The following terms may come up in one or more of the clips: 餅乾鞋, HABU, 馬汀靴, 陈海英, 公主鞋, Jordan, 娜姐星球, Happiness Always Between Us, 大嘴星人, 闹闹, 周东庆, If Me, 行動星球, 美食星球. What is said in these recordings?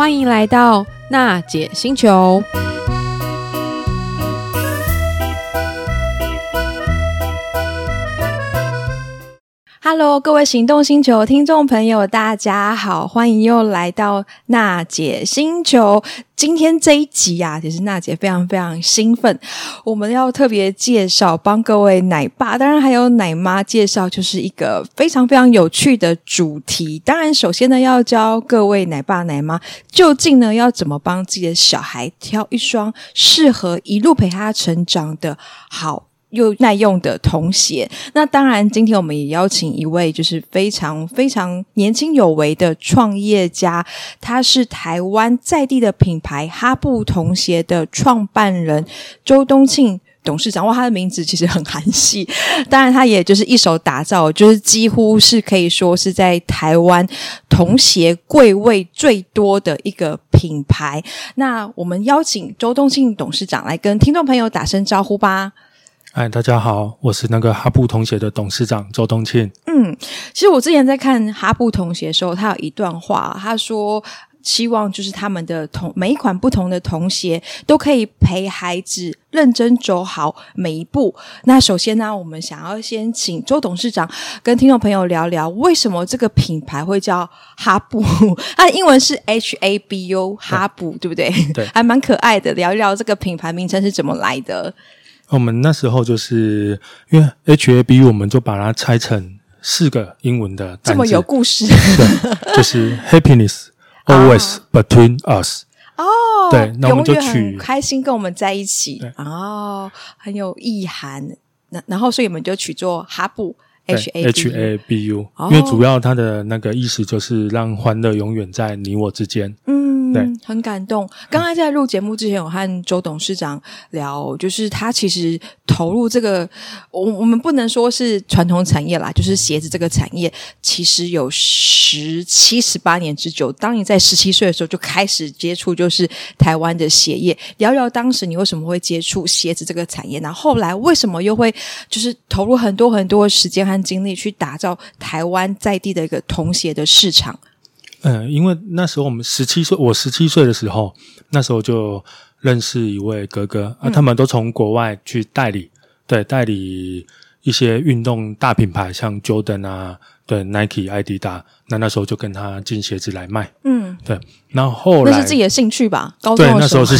欢迎来到娜姐星球。Hello， 各位行动星球听众朋友，大家好，欢迎又来到娜姐星球。今天这一集啊，其实娜姐非常非常兴奋，我们要特别介绍帮各位奶爸，当然还有奶妈介绍，就是一个非常非常有趣的主题。当然，首先呢，要教各位奶爸奶妈，究竟呢要怎么帮自己的小孩挑一双适合一路陪他成长的好又耐用的童鞋。那当然今天我们也邀请一位就是非常非常年轻有为的创业家，他是台湾在地的品牌HABU童鞋的创办人周东庆董事长。哇，他的名字其实很韩系，当然他也就是一手打造，就是几乎是可以说是在台湾童鞋柜位最多的一个品牌。那我们邀请周东庆董事长来跟听众朋友打声招呼吧。哎，大家好，我是那个HABU童鞋的董事长周东庆。其实我之前在看HABU童鞋的时候，他有一段话，他说希望就是他们的每一款不同的童鞋都可以陪孩子认真走好每一步。那首先呢，我们想要先请周董事长跟听众朋友聊聊，为什么这个品牌会叫HABU？它的英文是 HABU， HABU 对不对？对，还蛮可爱的。聊一聊这个品牌名称是怎么来的。我们那时候就是因为 HABU， 我们就把它拆成4个英文的单字，这么有故事。对，就是 Happiness Always Between Us。对，那我们就取开心跟我们在一起，很有意涵。然后所以我们就取做HABU HABU， 因为主要它的那个意思就是让欢乐永远在你我之间。对，很感动。刚才在录节目之前，我和周董事长聊，就是他其实投入这个，我们不能说是传统产业啦，就是鞋子这个产业，其实有18年之久。当你在17岁的时候就开始接触，就是台湾的鞋业。聊聊当时你为什么会接触鞋子这个产业，然后后来为什么又会就是投入很多很多时间和精力去打造台湾在地的一个童鞋的市场。因为那时候我17岁的时候，那时候就认识一位哥哥啊，他们都从国外去代理，对，代理一些运动大品牌，像 Jordan 啊，对 Nike、Adidas， 那时候就跟他进鞋子来卖。对，然后后来那是自己的兴趣吧，高中的时候。对，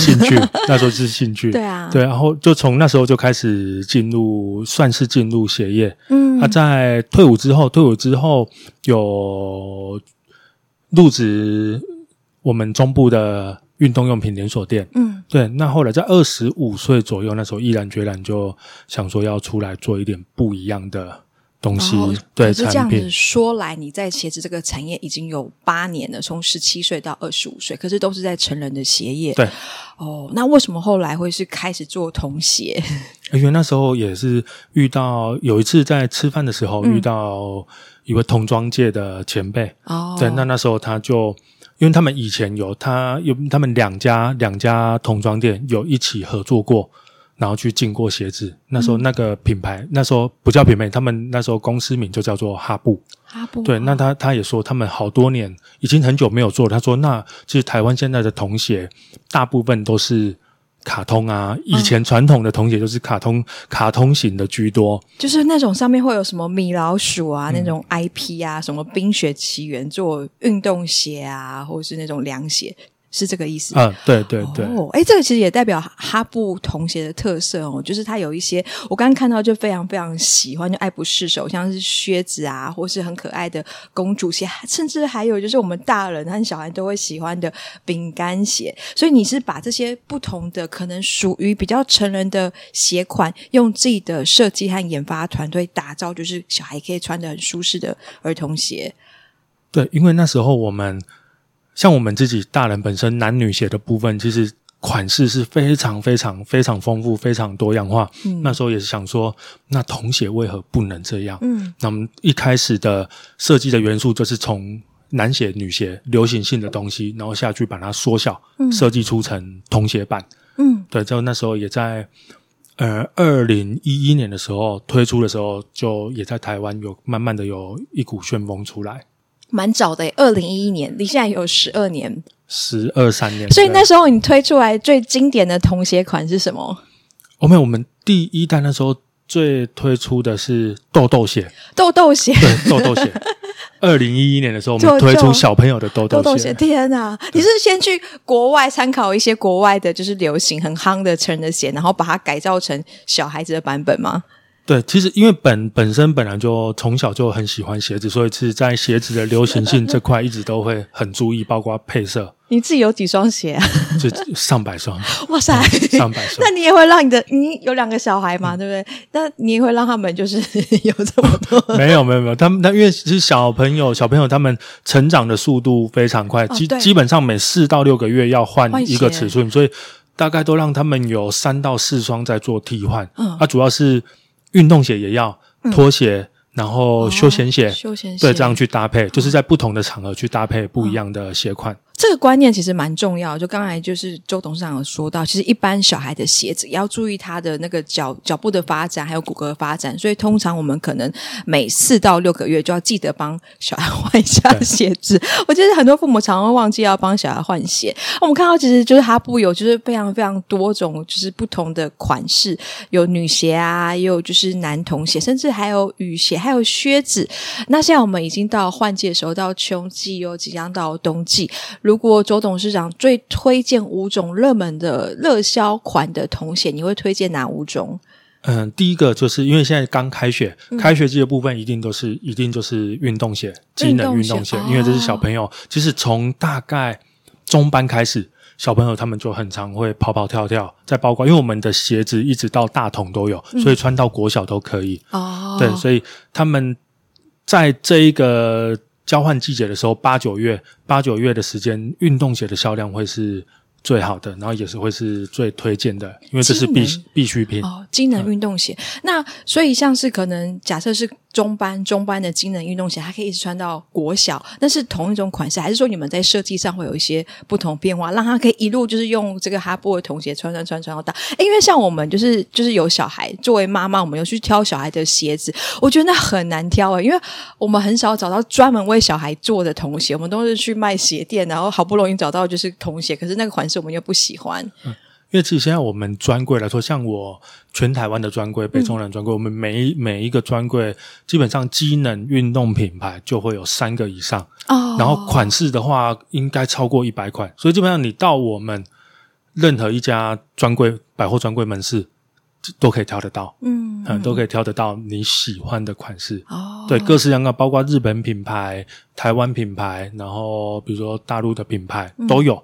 那时候是兴趣。对啊，对，然后就从那时候就开始算是进入鞋业。在退伍之后有入职我们中部的运动用品连锁店。对，那后来在25岁左右，那时候毅然决然就想说要出来做一点不一样的东西。对，产品。这样子说来，你在鞋子这个产业已经有8年了，从17岁到25岁，可是都是在成人的鞋业。对。那为什么后来会是开始做童鞋？因为那时候也是遇到，有一次在吃饭的时候遇到一位童装界的前辈。对，那时候他就因为他们以前他们两家童装店有一起合作过，然后去进过鞋子。那时候那个品牌，那时候不叫品牌，他们那时候公司名就叫做HABU。对，那他也说他们好多年已经很久没有做。他说那其实台湾现在的童鞋大部分都是卡通啊，以前传统的童鞋就是卡通型的居多，就是那种上面会有什么米老鼠啊，那种 IP 啊，什么冰雪奇缘做运动鞋啊，或是那种凉鞋。是这个意思。对。这个其实也代表HABU童鞋的特色哦，就是它有一些我刚刚看到就非常非常喜欢，就爱不释手，像是靴子啊，或是很可爱的公主鞋，甚至还有就是我们大人和小孩都会喜欢的饼干鞋。所以你是把这些不同的可能属于比较成人的鞋款，用自己的设计和研发团队打造，就是小孩可以穿得很舒适的儿童鞋。对，因为那时候我们自己大人本身男女鞋的部分，其实款式是非常非常非常丰富，非常多样化。那时候也是想说那童鞋为何不能这样。那我们一开始的设计的元素就是从男鞋女鞋流行性的东西，然后下去把它缩小，设计出成童鞋版。对，就那时候也在2011年的时候推出的时候，就也在台湾有慢慢的有一股旋风出来。蛮早的耶，2011年离现在有12年，12、13年。所以那时候你推出来最经典的童鞋款是什么？哦，没有，我们第一代那时候最推出的是豆豆鞋。豆豆鞋，对，豆豆鞋。2011年的时候我们推出小朋友的豆豆鞋。豆豆鞋，天啊，你是先去国外参考一些国外的就是流行很夯的成人的鞋，然后把它改造成小孩子的版本吗？对，其实因为本身本来就从小就很喜欢鞋子，所以是在鞋子的流行性这块一直都会很注意，包括配色。你自己有几双鞋啊？就100双。哇塞，100双。那你也会让你有2个小孩嘛，对不对？那你也会让他们就是有这么多？没有，他们因为其实小朋友他们成长的速度非常快，基本上每4到6个月要换一个尺寸，所以大概都让他们有3到4双在做替换。嗯，主要是。运动鞋也要拖鞋，然后休闲鞋，对，这样去搭配，就是在不同的场合去搭配不一样的鞋款。这个观念其实蛮重要，就刚才就是周董事长有说到，其实一般小孩的鞋子也要注意他的那个脚部的发展，还有骨骼的发展，所以通常我们可能每4到6个月就要记得帮小孩换一下鞋子。我觉得很多父母常会忘记要帮小孩换鞋。我们看到其实就是HABU有就是非常非常多种就是不同的款式，有女鞋啊，也有就是男童鞋，甚至还有雨鞋，还有靴子。那现在我们已经到换季的时候，到秋季又即将到冬季，如果周董事长最推荐5种热门的热销款的童鞋，你会推荐哪5种？第一个就是因为现在刚开学，开学季的部分一定就是运动鞋，机能运动鞋，因为这是小朋友，其实从大概中班开始，小朋友他们就很常会跑跑跳跳，再包括因为我们的鞋子一直到大童都有，所以穿到国小都可以。对，所以他们在这一个交换季节的时候，八九月的时间，运动鞋的销量会是最好的，然后也是会是最推荐的，因为这是必需品。哦，机能运动鞋。那所以像是可能假设是中班的机能运动鞋，它可以一直穿到国小，那是同一种款式，还是说你们在设计上会有一些不同变化，让它可以一路就是用这个HABU的童鞋穿到大？因为像我们就是有小孩，作为妈妈，我们有去挑小孩的鞋子，我觉得那很难挑因为我们很少找到专门为小孩做的童鞋，我们都是去卖鞋店，然后好不容易找到就是童鞋，可是那个款式我们又不喜欢。因为其实现在我们专柜来说，像我全台湾的专柜、北中南专柜，我们每一个专柜基本上机能运动品牌就会有3个以上，然后款式的话应该超过100款，所以基本上你到我们任何一家专柜、百货专柜门市都可以挑得到，都可以挑得到你喜欢的款式。对，各式样的，包括日本品牌、台湾品牌，然后比如说大陆的品牌都有。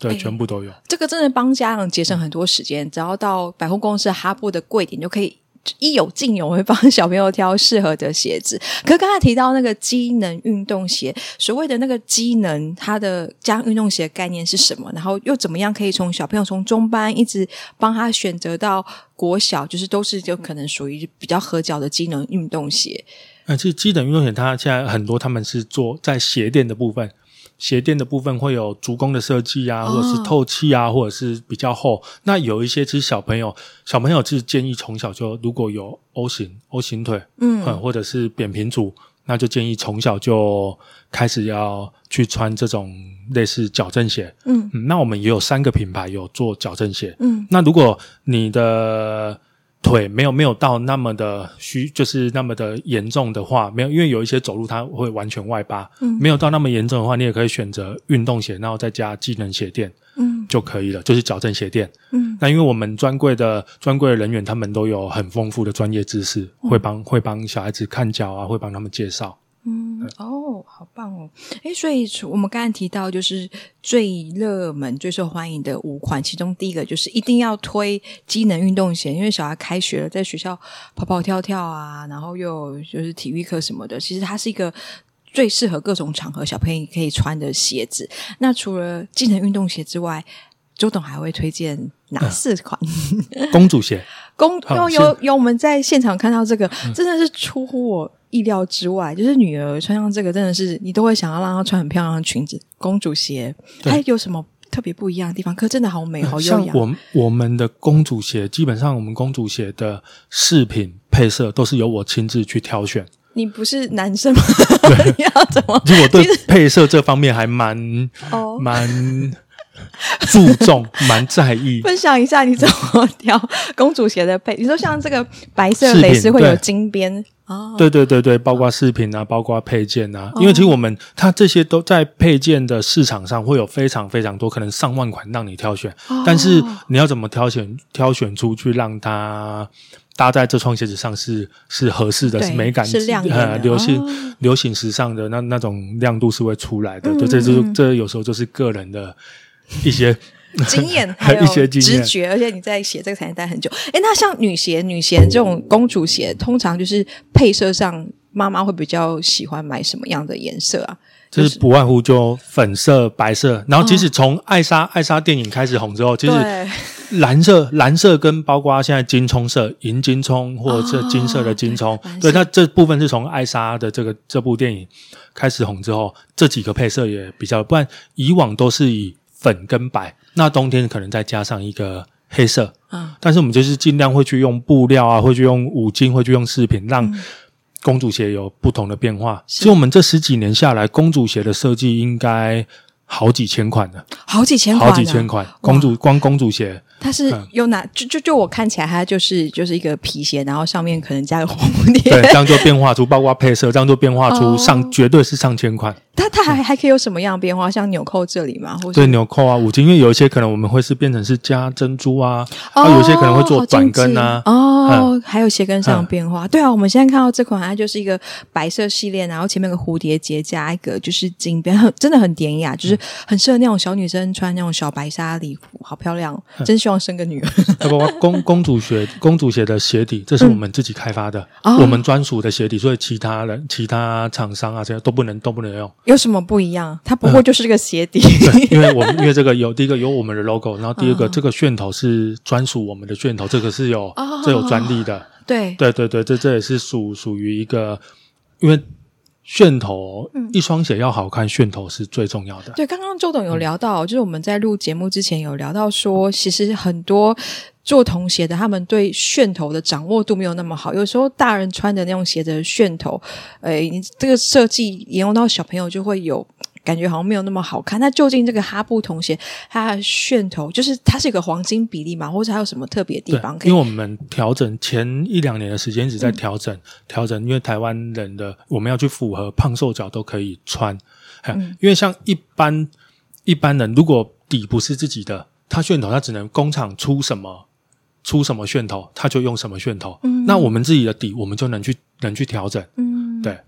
对，全部都有。这个真的帮家长节省很多时间，只要到百货公司HABU的柜点就可以一有尽有，会帮小朋友挑适合的鞋子。可是刚才提到那个机能运动鞋，所谓的那个机能，它的加运动鞋的概念是什么？然后又怎么样可以从小朋友从中班一直帮他选择到国小，就是都是就可能属于比较合脚的机能运动鞋？其实机能运动鞋它现在很多他们是做在鞋垫的部分会有足弓的设计啊，或者是透气啊，或者是比较厚。那有一些其实小朋友是建议从小就如果有 O型腿，或者是扁平足，那就建议从小就开始要去穿这种类似矫正鞋。那我们也有3个品牌有做矫正鞋。那如果你的腿没有到那么的就是那么的严重的话，没有，因为有一些走路它会完全外八，没有到那么严重的话，你也可以选择运动鞋，然后再加机能鞋垫，就可以了，就是矫正鞋垫。那因为我们专柜的人员他们都有很丰富的专业知识，会帮小孩子看脚啊，会帮他们介绍。好棒哦！所以我们刚才提到就是最热门、最受欢迎的5款，其中第一个就是一定要推机能运动鞋，因为小孩开学了，在学校跑跑跳跳啊，然后又就是体育课什么的，其实它是一个最适合各种场合小朋友可以穿的鞋子。那除了机能运动鞋之外，周董还会推荐哪4款？公主鞋。有我们在现场看到这个，真的是出乎我意料之外，就是女儿穿上这个真的是你都会想要让她穿很漂亮的裙子。公主鞋它有什么特别不一样的地方？可真的好美，好优雅。像我们的公主鞋，基本上我们公主鞋的饰品配色都是由我亲自去挑选，你不是男生吗？你要怎么？其实我对配色这方面还蛮注重，蛮在意。分享一下你怎么挑公主鞋的配？你说像这个白色蕾丝会有金边。对对对对，包括饰品啊，包括配件啊，因为其实它这些都在配件的市场上会有非常非常多，可能上万款让你挑选，但是你要怎么挑选出去让它搭在这双鞋子上是合适的，是美感是亮眼的，流行时尚的那种亮度是会出来的。对，这有时候就是个人的一些经验还有直觉，而且你在写这个才能待很久。那像女鞋这种公主鞋，通常就是配色上，妈妈会比较喜欢买什么样的颜色啊？就是不外乎就粉色、白色，然后其实从艾莎电影开始红之后，其实蓝色跟包括现在金葱色、银金葱或者金色的金葱，对，那这部分是从艾莎的这部电影开始红之后，这几个配色也比较，不然以往都是以粉跟白，那冬天可能再加上一个黑色，但是我们就是尽量会去用布料啊，会去用五金，会去用饰品，让公主鞋有不同的变化。其实我们这10几年下来，公主鞋的设计应该好几千款的，好几千款，光公主鞋，它是有哪？就我看起来，它就是一个皮鞋，然后上面可能加个蝴蝶，对，这样就变化出，包括配色，这样就变化出绝对是上千款。它还可以有什么样的变化？像纽扣这里吗？或对，纽扣啊，五金，因为有一些可能我们会是变成是加珍珠啊，有些可能会做短跟啊，还有鞋跟上的变化。对啊，我们现在看到这款它就是一个白色系列，然后前面有个蝴蝶结加一个就是金边，真的很典雅，就是很适合那种小女生穿那种小白纱礼服，好漂亮，真希望生个女儿。包括公主鞋的鞋底，这是我们自己开发的，我们专属的鞋底，所以其他厂商啊这些都不能用。有什么不一样？它不过就是这个鞋底，对，因为这个有第一个有我们的 logo， 然后第二个这个楦头是专属我们的楦头，这个是有专利的，对对对对，这也是属于一个，因为楦头一双鞋要好看，楦头是最重要的。对，刚刚周董有聊到，就是我们在录节目之前有聊到说，其实很多做童鞋的他们对楦头的掌握度没有那么好，有时候大人穿的那种鞋的楦头，你这个设计沿用到小朋友就会有感觉好像没有那么好看。那究竟这个哈布童鞋它的楦头就是它是一个黄金比例嘛，或者还有什么特别的地方？因为我们调整前1-2年的时间一直在调整，因为台湾人的我们要去符合胖瘦脚都可以穿，因为像一般人如果底不是自己的，他楦头他只能工厂出什么楦头他就用什么楦头，那我们自己的底我们就能去调整，对。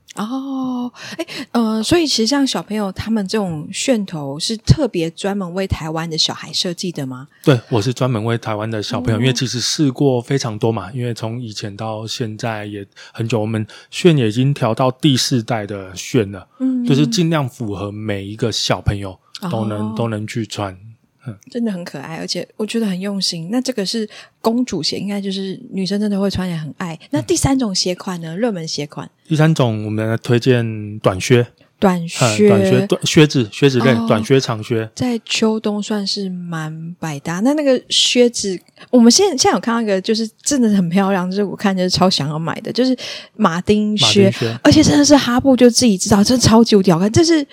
所以其实像小朋友他们这种楦头是特别专门为台湾的小孩设计的吗？对，我是专门为台湾的小朋友，因为其实试过非常多嘛，因为从以前到现在也很久，我们楦也已经调到第4代的楦了，就是尽量符合每一个小朋友都能去穿，真的很可爱，而且我觉得很用心。那这个是公主鞋，应该就是女生真的会穿也很爱。那第3种鞋款呢？热门鞋款。第3种我们来推荐短靴类、短靴、长靴，在秋冬算是蛮百搭。那个靴子，我们现在有看到一个，就是真的很漂亮，就是我看就是超想要买的，就是马丁靴，而且真的是哈布就自己知道，真的超级无敌好看，这是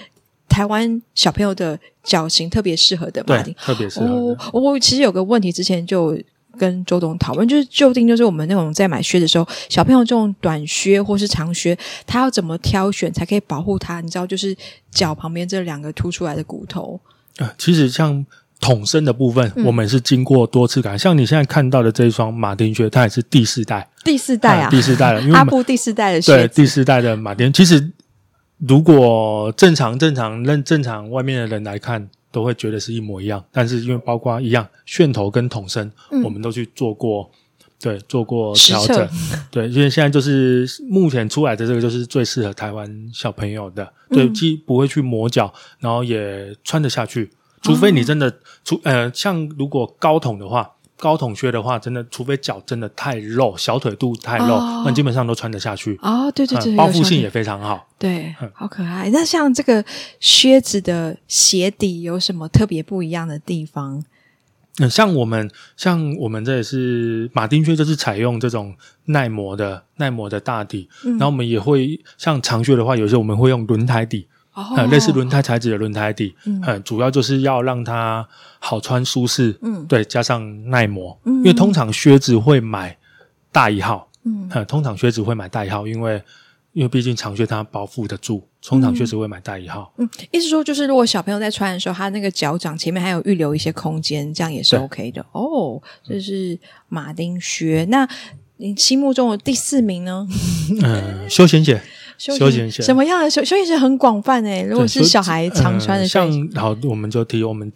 台湾小朋友的脚型特别适合的马丁，特别适合的。我其实有个问题，之前就跟周董讨论，就是究竟就是我们那种在买靴的时候，小朋友这种短靴或是长靴，他要怎么挑选才可以保护他？你知道，就是脚旁边这2个凸出来的骨头。其实像筒身的部分，我们是经过多次改，像你现在看到的这一双马丁靴，它也是第4代，第4代了，因为阿布第4代的靴子，对，第4代的马丁，其实。如果正常外面的人来看都会觉得是一模一样，但是因为包括一样楦头跟筒身，我们都去做过调整，对，因为现在就是目前出来的这个就是最适合台湾小朋友的，对，既不会去磨脚，然后也穿得下去，除非你真的像如果高筒靴的话真的除非脚真的太肉，小腿肚太肉，那基本上都穿得下去，对对对，包覆性也非常好，对，好可爱。那像这个靴子的鞋底有什么特别不一样的地方？像我们这也是马丁靴，就是采用这种耐磨的大底，然后我们也会像长靴的话，有时候我们会用轮胎底，类似轮胎材质的轮胎底，主要就是要让它好穿舒适，对，加上耐磨，因为通常靴子会买大一号，因为毕竟长靴它包覆得住，通常靴子会买大一号。意思说就是如果小朋友在穿的时候，他那个脚掌前面还有预留一些空间，这样也是 OK 的哦。这是马丁靴，那你心目中的第四名呢？休闲鞋。休闲鞋什么样的休闲鞋很广泛诶、如果是小孩常穿的休闲鞋，好，我们就提我们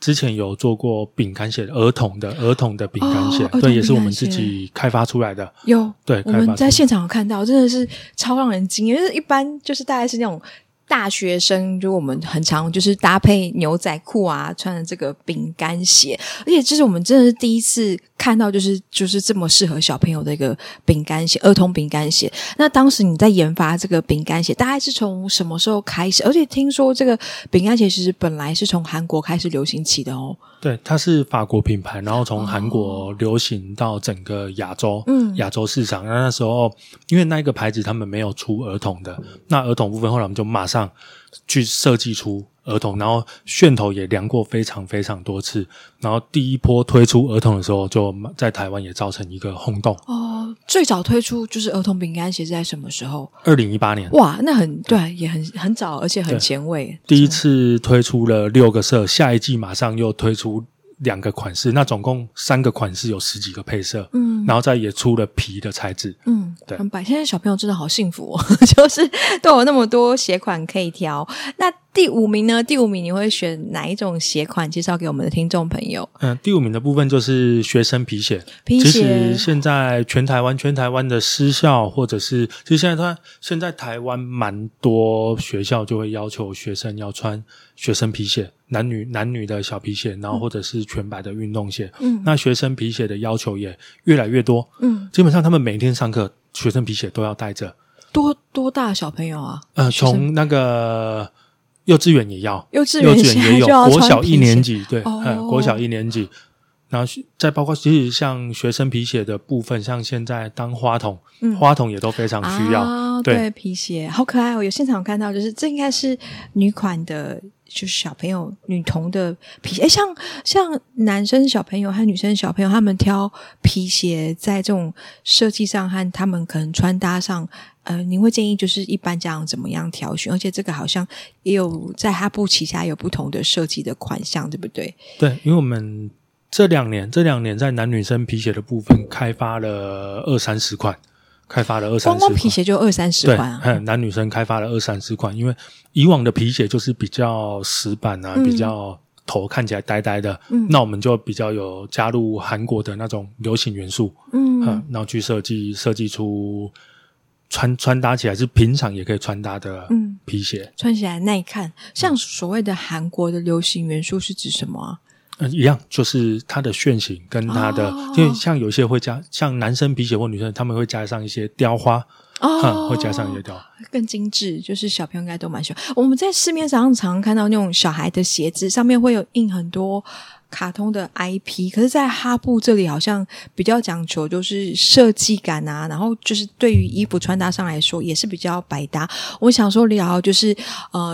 之前有做过饼干鞋，儿童的饼干鞋，对，也是我们自己开发出来的。有，对，我们在现场有看到，真的是超让人惊艳。因为一般就是大概是那种大学生，就我们很常就是搭配牛仔裤啊，穿的这个饼干鞋，而且这是我们真的是第一次看到，就是这么适合小朋友的一个饼干鞋，儿童饼干鞋。那当时你在研发这个饼干鞋，大概是从什么时候开始？而且听说这个饼干鞋其实本来是从韩国开始流行起的哦。对，它是法国品牌，然后从韩国流行到整个亚洲市场。那时候因为那个牌子他们没有出儿童的，那儿童部分后来我们就马上去设计出儿童，然后楦头也量过非常非常多次，然后第一波推出儿童的时候就在台湾也造成一个轰动。最早推出就是儿童饼干鞋是在什么时候？2018年。哇，那很对，也很早，而且很前卫。第一次推出了6个色，下一季马上又推出2个款式，那总共3个款式，有10几个配色，然后再也出了皮的材质，对，很白。现在小朋友真的好幸福哦，就是都有那么多鞋款可以挑。那第五名呢？第五名你会选哪一种鞋款介绍给我们的听众朋友？第五名的部分就是学生皮鞋。其实现在全台湾的私校或者是，其实现在台湾蛮多学校就会要求学生要穿学生皮鞋，男女的小皮鞋，然后或者是全白的运动鞋。那学生皮鞋的要求也越来越多。基本上他们每天上课学生皮鞋都要带着。多大小朋友啊？从那个幼稚园也有，国小1年级，对，国小1年级，然后再包括其实像学生皮鞋的部分，像现在当花筒也都非常需要。对，皮鞋好可爱哦！有现场看到，就是这应该是女款的，就是小朋友女童的皮鞋。像男生小朋友和女生小朋友，他们挑皮鞋在这种设计上和他们可能穿搭上。您会建议就是一般家长怎么样挑选？而且这个好像也有在HABU旗下有不同的设计的款项，对不对？对，因为我们这两年在男女生皮鞋的部分开发了二三十款，光皮鞋就2-30款啊。对，男女生开发了2-30款，因为以往的皮鞋就是比较死板啊，比较头看起来呆呆的，那我们就比较有加入韩国的那种流行元素，然后去设计出。穿搭起来是平常也可以穿搭的皮鞋，穿起来耐看。像所谓的韩国的流行元素是指什么啊？一样，就是它的楦型跟它的，因为像有些会加，像男生皮鞋或女生他们会加上一些雕花，会加上一些雕花，更精致，就是小朋友应该都蛮喜欢。我们在市面上常看到那种小孩的鞋子上面会有印很多卡通的 IP， 可是在HABU这里好像比较讲求就是设计感啊，然后就是对于衣服穿搭上来说也是比较百搭。我想说聊就是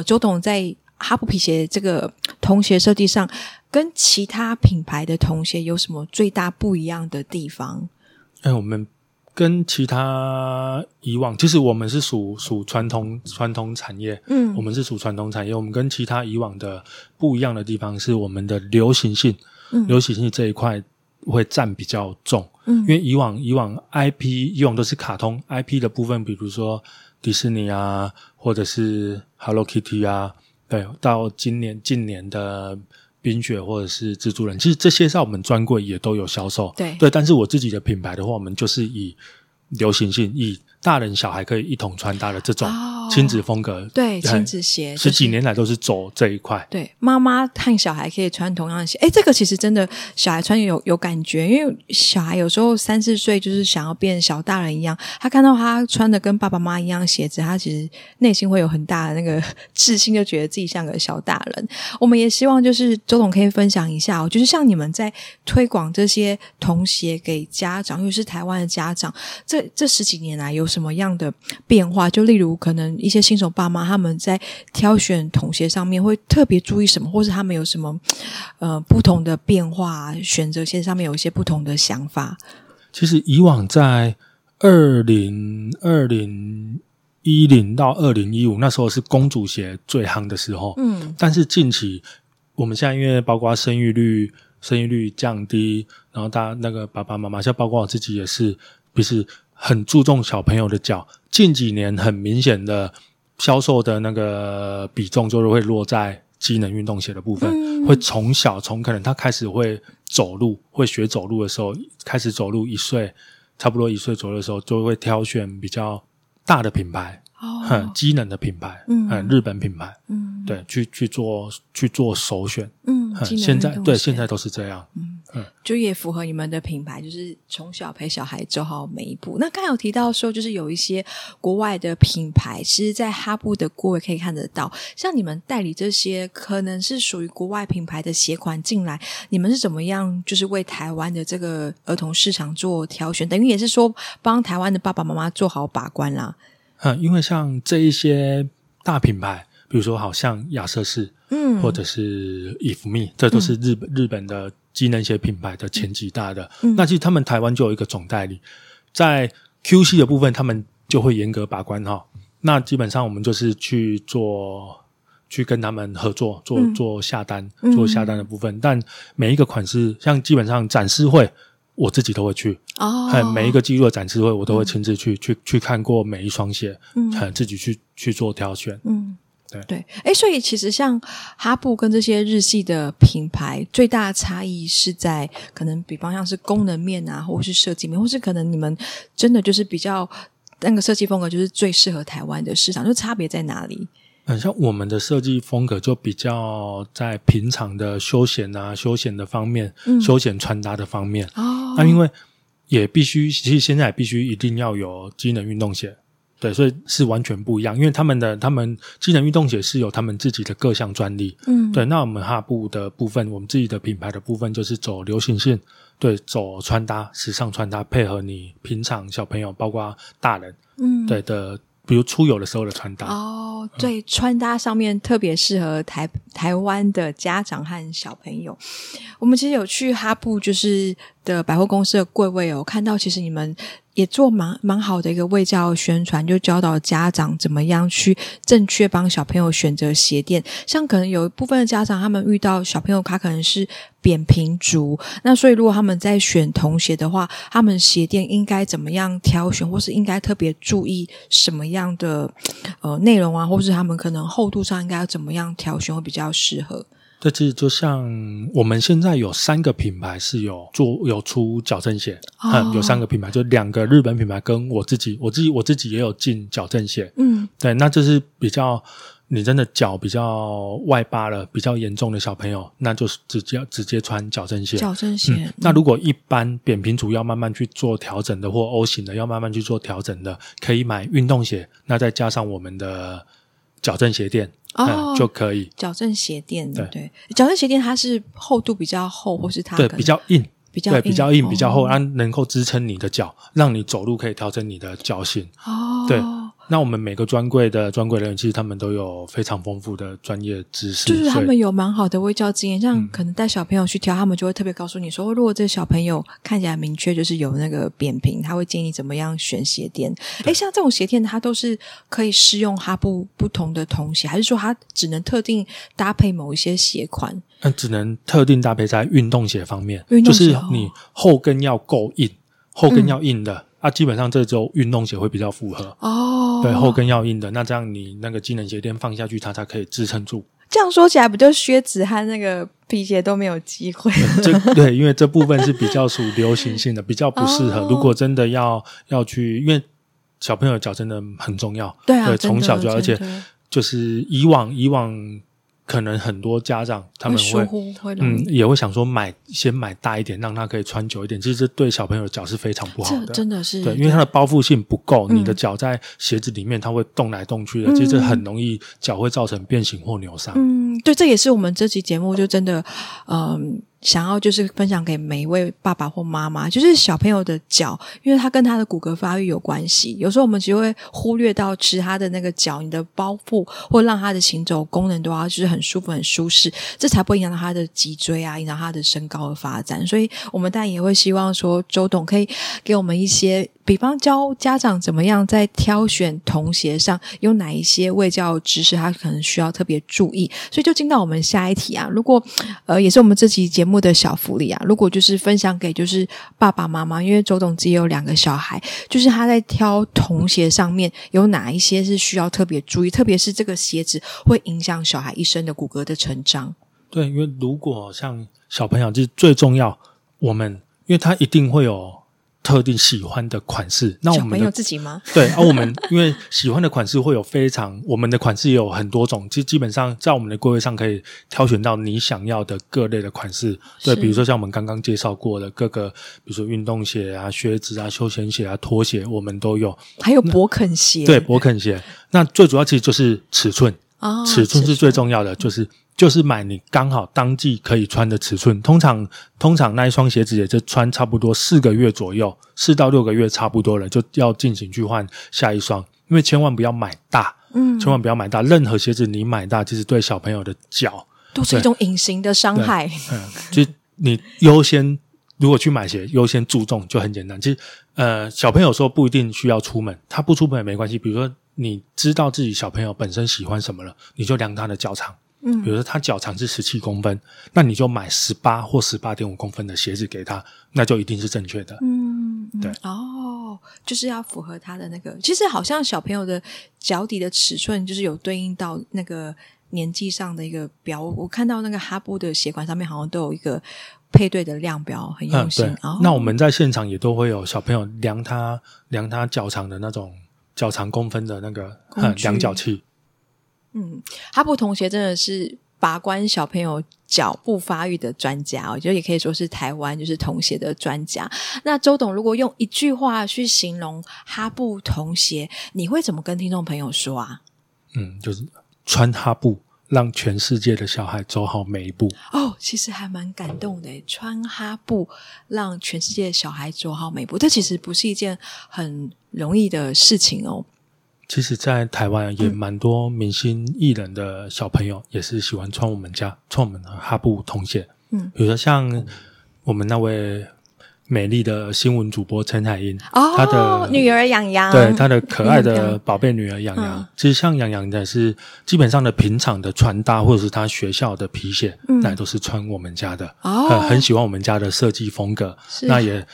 周董在HABU皮鞋这个童鞋设计上跟其他品牌的童鞋有什么最大不一样的地方？我们跟其他以往，其实我们是属传统产业，我们是属传统产业。我们跟其他以往的不一样的地方是我们的流行性，这一块会占比较重，因为以往 IP 以往都是卡通 IP 的部分，比如说迪士尼啊，或者是 Hello Kitty 啊，对，到近年的冰雪或者是蜘蛛人，其实这些在我们专柜也都有销售。对，但是我自己的品牌的话，我们就是以流行性，以大人小孩可以一同穿搭的这种亲子风格、哦、对，亲子鞋十几年来都是走这一块、就是、对，妈妈和小孩可以穿同样的鞋。诶，这个其实真的小孩穿有感觉，因为小孩有时候三四岁就是想要变小大人一样，他看到他穿的跟爸爸妈妈一样鞋子，他其实内心会有很大的那个自信，就觉得自己像个小大人。我们也希望就是周董可以分享一下、哦、就是像你们在推广这些童鞋给家长，尤其是台湾的家长，这十几年来有什么样的变化？就例如可能一些新手爸妈他们在挑选童鞋上面会特别注意什么，或是他们有什么不同的变化，选择鞋上面有一些不同的想法。其实以往在2010到2015那时候是公主鞋最夯的时候，嗯，但是近期我们现在因为包括生育率降低，然后大家那个爸爸妈妈，像包括我自己也是，不是很注重小朋友的脚，近几年很明显的销售的那个比重就是会落在机能运动鞋的部分、嗯、会从小从可能他开始会走路，会学走路的时候，开始走路差不多一岁左右的时候，就会挑选比较大的品牌、哦嗯、机能的品牌、嗯嗯、日本品牌、嗯、对，去做首选、嗯嗯、现在都是这样、嗯嗯、就也符合你们的品牌，就是从小陪小孩走好每一步。那刚才有提到说就是有一些国外的品牌其实在HABU的柜位可以看得到，像你们代理这些可能是属于国外品牌的鞋款进来，你们是怎么样就是为台湾的这个儿童市场做挑选，等于也是说帮台湾的爸爸妈妈做好把关啦。嗯，因为像这一些大品牌，比如说好像亚瑟士，嗯，或者是 If Me， 这都是日本的机能鞋品牌的前几大的、嗯、那其实他们台湾就有一个总代理，在 QC 的部分他们就会严格把关哈。那基本上我们就是去跟他们合作做下单、嗯、做下单的部分、嗯、但每一个款式像基本上展示会我自己都会去、哦、每一个季度的展示会我都会亲自去看过每一双鞋、嗯、自己去做挑选。嗯，对，诶，所以其实像HABU跟这些日系的品牌最大的差异是在可能比方像是功能面啊，或是设计面，或是可能你们真的就是比较那个设计风格就是最适合台湾的市场，就差别在哪里？嗯，像我们的设计风格就比较在平常的休闲啊，休闲的方面、嗯、休闲穿搭的方面、哦、那因为也必须，其实现在也必须一定要有机能运动鞋，对，所以是完全不一样，因为他们机能运动鞋是有他们自己的各项专利，嗯，对。那我们HABU的部分，我们自己的品牌的部分就是走流行性，对，走穿搭，时尚穿搭，配合你平常小朋友包括大人，嗯，对的，比如出游的时候的穿搭。哦，对，穿搭上面特别适合台湾的家长和小朋友。我们其实有去HABU就是的百货公司的柜位，有看到其实你们也做蛮好的一个卫教宣传，就教导家长怎么样去正确帮小朋友选择鞋垫。像可能有一部分的家长他们遇到小朋友他可能是扁平足，那所以如果他们在选童鞋的话，他们鞋垫应该怎么样挑选，或是应该特别注意什么样的内容啊，或是他们可能厚度上应该要怎么样挑选会比较适合。这其实就像我们现在有三个品牌是有出矫正鞋、哦嗯、有三个品牌，就两个日本品牌跟我自己也有进矫正鞋。嗯，对，那就是比较你真的脚比较外八了，比较严重的小朋友，那就直接穿矫正鞋。矫正鞋、嗯嗯、那如果一般扁平足要慢慢去做调整的，或 O 型的要慢慢去做调整的，可以买运动鞋，那再加上我们的矫正鞋垫。哦、嗯，就可以矫正鞋垫。对，矫正鞋垫它是厚度比较厚，或是它对比较硬、哦、比较厚，它能够支撑你的脚，让你走路可以调整你的脚型。哦，对，那我们每个专柜人员其实他们都有非常丰富的专业知识，就是他们有蛮好的卫教经验，像可能带小朋友去挑、嗯、他们就会特别告诉你说，如果这小朋友看起来明确就是有那个扁平，他会建议怎么样选鞋垫。诶，像这种鞋垫它都是可以适用HABU不同的童鞋，还是说它只能特定搭配某一些鞋款？只能特定搭配在运动鞋方面，就是你后跟要够硬，后跟要硬的、嗯啊、基本上这周运动鞋会比较符合。哦，对，后跟要硬的，那这样你那个机能鞋垫放下去它才可以支撑住。这样说起来不就靴子和那个皮鞋都没有机会了？对，因为这部分是比较属流行性的，比较不适合、哦、如果真的要去，因为小朋友脚真的很重要，对啊，对，从小就要，而且就是以往可能很多家长他们会也会想说先买大一点，让他可以穿久一点，其实这对小朋友的脚是非常不好的，真的是，对，因为他的包覆性不够，你的脚在鞋子里面它会动来动去的，其实很容易脚会造成变形或扭伤。嗯，对，这也是我们这期节目就真的想要就是分享给每一位爸爸或妈妈，就是小朋友的脚，因为他跟他的骨骼发育有关系，有时候我们就会忽略到吃他的那个脚，你的包覆或让他的行走功能都要就是很舒服很舒适，这才不会影响到他的脊椎啊，影响他的身高的发展。所以我们当然也会希望说周董可以给我们一些，比方教家长怎么样在挑选童鞋上有哪一些卫教知识他可能需要特别注意。所以就进到我们下一题啊，如果也是我们这期节目的小福利啊，如果就是分享给就是爸爸妈妈，因为周董自己有2个小孩，就是他在挑童鞋上面有哪一些是需要特别注意，特别是这个鞋子会影响小孩一生的骨骼的成长。对，因为如果像小朋友就是最重要，我们因为他一定会有特定喜欢的款式，那我们小朋友自己吗？对啊，我们因为喜欢的款式会有非常，我们的款式也有很多种，基本上在我们的柜位上可以挑选到你想要的各类的款式。对，比如说像我们刚刚介绍过的各个，比如说运动鞋啊、靴子啊、休闲鞋啊、拖鞋，我们都有，还有勃肯鞋。对，勃肯鞋。那最主要其实就是尺寸，哦，尺寸是最重要的，就是买你刚好当季可以穿的尺寸，通常那一双鞋子也就穿差不多4个月左右，4到6个月差不多了，就要进行去换下一双，因为千万不要买大，千万不要买大，任何鞋子你买大，其实对小朋友的脚都是一种隐形的伤害。就你优先如果去买鞋，优先注重就很简单。其实小朋友说不一定需要出门，他不出门也没关系，比如说你知道自己小朋友本身喜欢什么了，你就量他的脚长。比如说他脚长是17公分，那你就买18或 18.5 公分的鞋子给他，那就一定是正确的。对。哦，就是要符合他的那个，其实好像小朋友的脚底的尺寸就是有对应到那个年纪上的一个表，我看到那个HABU的鞋款上面好像都有一个配对的量表，很用心。哦，那我们在现场也都会有小朋友量他脚长的那种脚长公分的那个量脚器。HABU童鞋真的是把关小朋友脚部发育的专家，我觉得也可以说是台湾就是童鞋的专家。那周董如果用一句话去形容HABU童鞋，你会怎么跟听众朋友说啊？就是穿HABU让全世界的小孩走好每一步。哦，其实还蛮感动的，穿HABU让全世界的小孩走好每一步，这其实不是一件很容易的事情哦。其实在台湾也蛮多明星艺人的小朋友也是喜欢穿穿我们的HABU童鞋。比如说像我们那位美丽的新闻主播陈海英，她的女儿洋洋，对，她的可爱的宝贝女儿洋洋，其实像洋洋的是基本上的平常的穿搭或者是她学校的皮鞋，那都是穿我们家的，很喜欢我们家的设计风格。那也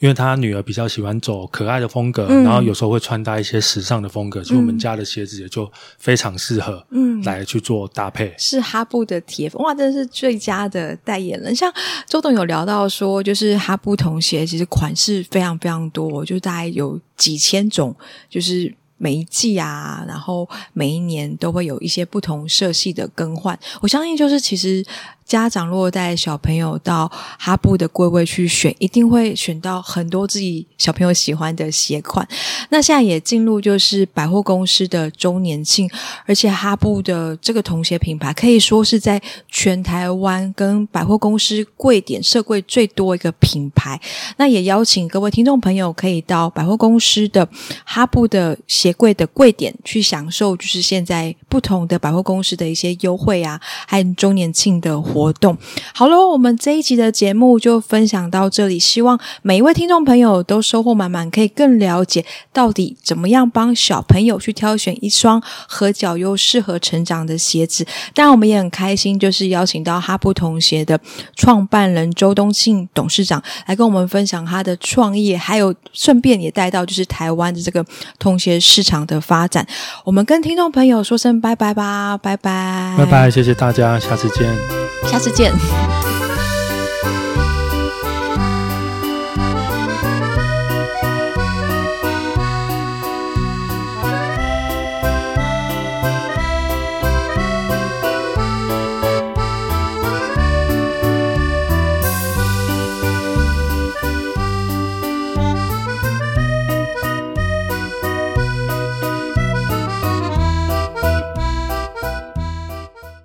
因为他女儿比较喜欢走可爱的风格，然后有时候会穿搭一些时尚的风格，所以我们家的鞋子也就非常适合来去做搭配。是HABU的铁粉，哇，真的是最佳的代言人。像周董有聊到说就是HABU童鞋其实款式非常非常多，就大概有几千种，就是每一季啊，然后每一年都会有一些不同色系的更换。我相信就是其实家长如果带小朋友到HABU的柜位去选，一定会选到很多自己小朋友喜欢的鞋款。那现在也进入就是百货公司的周年庆，而且HABU的这个童鞋品牌可以说是在全台湾跟百货公司柜点设柜最多一个品牌。那也邀请各位听众朋友可以到百货公司的HABU的鞋柜的柜点去享受，就是现在不同的百货公司的一些优惠啊，还有周年庆的活动。好了，我们这一集的节目就分享到这里，希望每一位听众朋友都收获满满，可以更了解到底怎么样帮小朋友去挑选一双合脚又适合成长的鞋子。当然我们也很开心就是邀请到HABU童鞋的创办人周东庆董事长来跟我们分享他的创业，还有顺便也带到就是台湾的这个童鞋市场的发展。我们跟听众朋友说声拜拜吧，拜拜，谢谢大家，下次见。